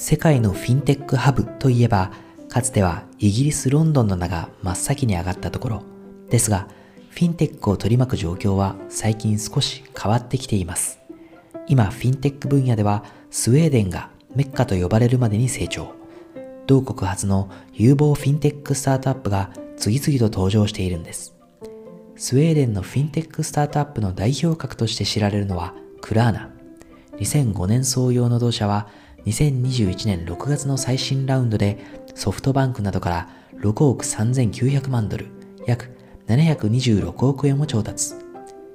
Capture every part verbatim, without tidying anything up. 世界のフィンテックハブといえば、かつてはイギリス・ロンドンの名が真っ先に上がったところですが、フィンテックを取り巻く状況は最近少し変わってきています。今フィンテック分野ではスウェーデンがメッカと呼ばれるまでに成長、同国発の有望フィンテックスタートアップが次々と登場しているんです。スウェーデンのフィンテックスタートアップの代表格として知られるのはクラーナ。にせんごねん創業の同社はにせんにじゅういちねんろくがつの最新ラウンドでソフトバンクなどからろくおくさんぜんきゅうひゃくまんドル、約ななひゃくにじゅうろくおくえんを調達。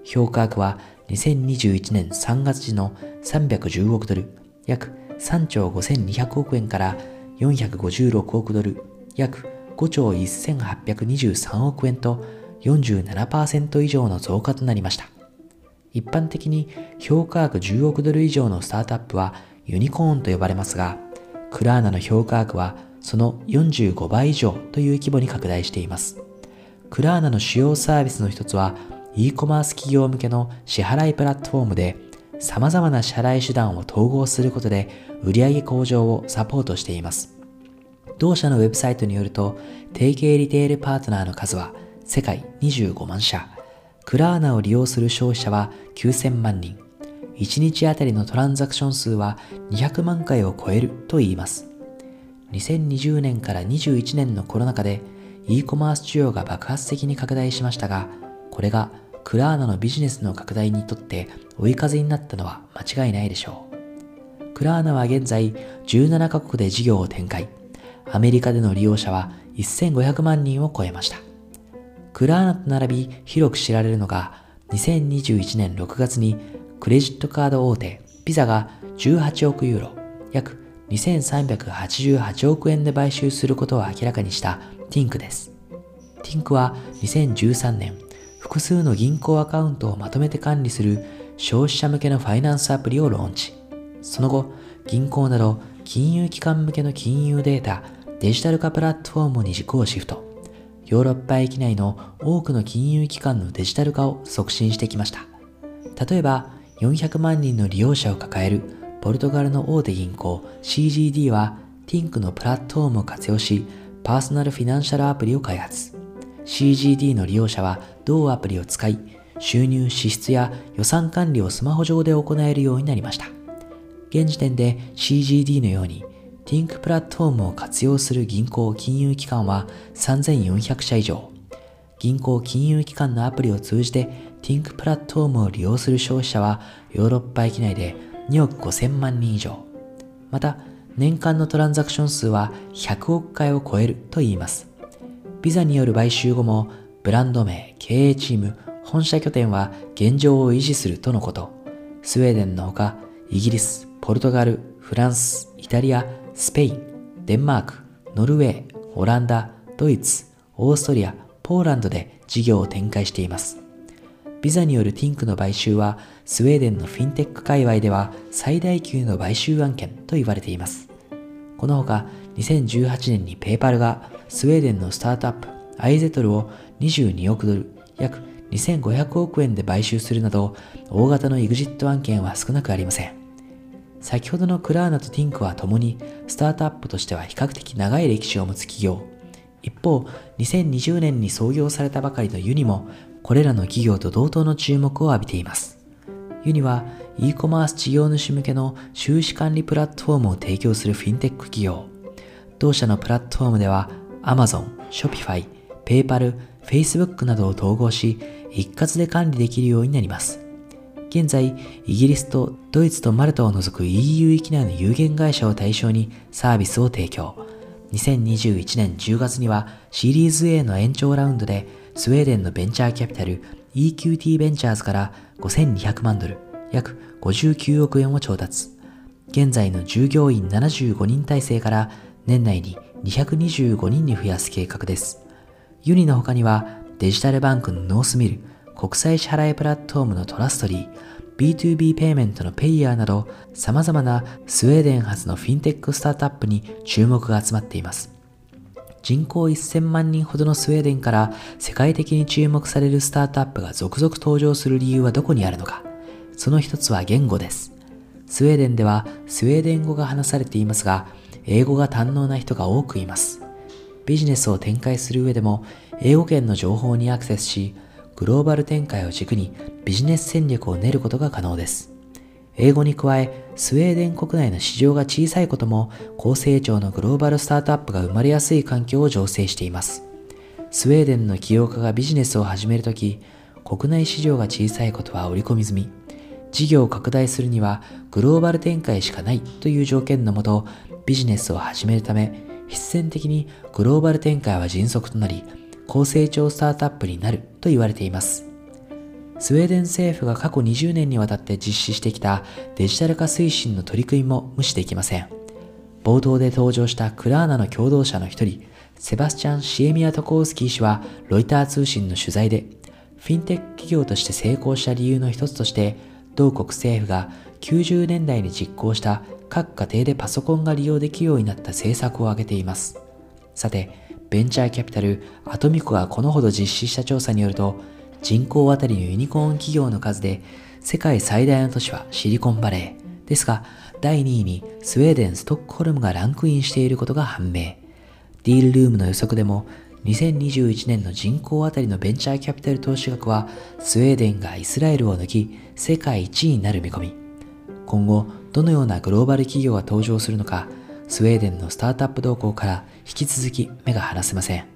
評価額はにせんにじゅういちねんさんがつ時のさんびゃくじゅうおくドル、約さんちょうごせんにひゃくおくえんからよんひゃくごじゅうろくおくドル、約ごちょうせんはっぴゃくにじゅうさんおくえんと よんじゅうななパーセント 以上の増加となりました。一般的に評価額じゅうおくドル以上のスタートアップはユニコーンと呼ばれますが、クラーナの評価額はそのよんじゅうごばい以上という規模に拡大しています。クラーナの主要サービスの一つは e コマース企業向けの支払いプラットフォームで、様々な支払い手段を統合することで売上向上をサポートしています。同社のウェブサイトによると、提携リテールパートナーの数は世界にじゅうごまんしゃ、クラーナを利用する消費者はきゅうせんまんにん、いちにちあたりのトランザクション数はにひゃくまんかいを超えるといいます。にせんにじゅうねんからにじゅういちねんのコロナ禍で e コマース需要が爆発的に拡大しましたが、これがクラーナのビジネスの拡大にとって追い風になったのは間違いないでしょう。クラーナは現在じゅうななかこくで事業を展開、アメリカでの利用者はせんごひゃくまんにんを超えました。クラーナと並び広く知られるのが、にせんにじゅういちねんろくがつにクレジットカード大手ビザがじゅうはちおくユーロ、約にせんさんびゃくはちじゅうはちおくえんで買収することを明らかにしたティンクです。ティンクはにせんじゅうさんねん、複数の銀行アカウントをまとめて管理する消費者向けのファイナンスアプリをローンチ。その後、銀行など金融機関向けの金融データ、デジタル化プラットフォームに軸をシフト。ヨーロッパ域内の多くの金融機関のデジタル化を促進してきました。例えば、よんひゃくまんにんの利用者を抱えるポルトガルの大手銀行 シージーディー は、ティンクのプラットフォームを活用し、パーソナルフィナンシャルアプリを開発。シージーディー の利用者は、同アプリを使い、収入・支出や予算管理をスマホ上で行えるようになりました。現時点で シージーディー のように、ティンクプラットフォームを活用する銀行・金融機関はさんぜんよんひゃくしゃ以上。銀行・金融機関のアプリを通じてティンクプラットフォームを利用する消費者はヨーロッパ域内でにおくごせんまんにん以上。また、年間のトランザクション数はひゃくおくかいを超えるといいます。ビザによる買収後もブランド名、経営チーム、本社拠点は現状を維持するとのこと。スウェーデンのほか、イギリス、ポルトガル、フランス、イタリア、スペイン、デンマーク、ノルウェー、オランダ、ドイツ、オーストリア、ポーランドで事業を展開しています。ビザによるティンクの買収は、スウェーデンのフィンテック界隈では最大級の買収案件と言われています。このほか、にせんじゅうはちねんに PayPal がスウェーデンのスタートアップ、アイゼトルをにじゅうにおくドル、約にせんごひゃくおくえんで買収するなど、大型のエグジット案件は少なくありません。先ほどのクラーナとティンクはともにスタートアップとしては比較的長い歴史を持つ企業。一方、にせんにじゅうねんに創業されたばかりのユニもこれらの企業と同等の注目を浴びています。ユニは e コマース事業主向けの収支管理プラットフォームを提供するフィンテック企業。同社のプラットフォームでは Amazon、Shopify、PayPal、Facebook などを統合し、一括で管理できるようになります。現在、イギリスとドイツとマルタを除く イーユー 域内の有限会社を対象にサービスを提供。にせんにじゅういちねんじゅうがつにはシリーズ A の延長ラウンドでスウェーデンのベンチャーキャピタル イーキューティー ベンチャーズからごせんにひゃくまんドル、約ごじゅうきゅうおくえんを調達。現在の従業員ななじゅうごにん体制から年内ににひゃくにじゅうごにんに増やす計画です。ユニの他にはデジタルバンクのノースミル、国際支払いプラットフォームのトラストリー、ビーツービー ペイメントのペイヤーなど、様々なスウェーデン発のフィンテックスタートアップに注目が集まっています。人口せんまんにんほどのスウェーデンから世界的に注目されるスタートアップが続々登場する理由はどこにあるのか。その一つは言語です。スウェーデンではスウェーデン語が話されていますが、英語が堪能な人が多くいます。ビジネスを展開する上でも、英語圏の情報にアクセスし、グローバル展開を軸にビジネス戦略を練ることが可能です。英語に加え、スウェーデン国内の市場が小さいことも、高成長のグローバルスタートアップが生まれやすい環境を醸成しています。スウェーデンの起業家がビジネスを始めるとき、国内市場が小さいことは織り込み済み、事業を拡大するにはグローバル展開しかないという条件のもと、ビジネスを始めるため、必然的にグローバル展開は迅速となり、高成長スタートアップになると言われています。スウェーデン政府が過去にじゅうねんにわたって実施してきたデジタル化推進の取り組みも無視できません。冒頭で登場したクラーナの共同者の一人、セバスチャン・シエミア・トコウスキー氏はロイター通信の取材で、フィンテック企業として成功した理由の一つとして、同国政府がきゅうじゅうねんだいに実行した各家庭でパソコンが利用できるようになった政策を挙げています。さて、ベンチャーキャピタルアトミコがこのほど実施した調査によると、人口あたりのユニコーン企業の数で世界最大の都市はシリコンバレーですが、だいにいにスウェーデン・ストックホルムがランクインしていることが判明。ディールルームの予測でも、にせんにじゅういちねんの人口あたりのベンチャーキャピタル投資額はスウェーデンがイスラエルを抜き世界いちいになる見込み。今後どのようなグローバル企業が登場するのか、スウェーデンのスタートアップ動向から引き続き目が離せません。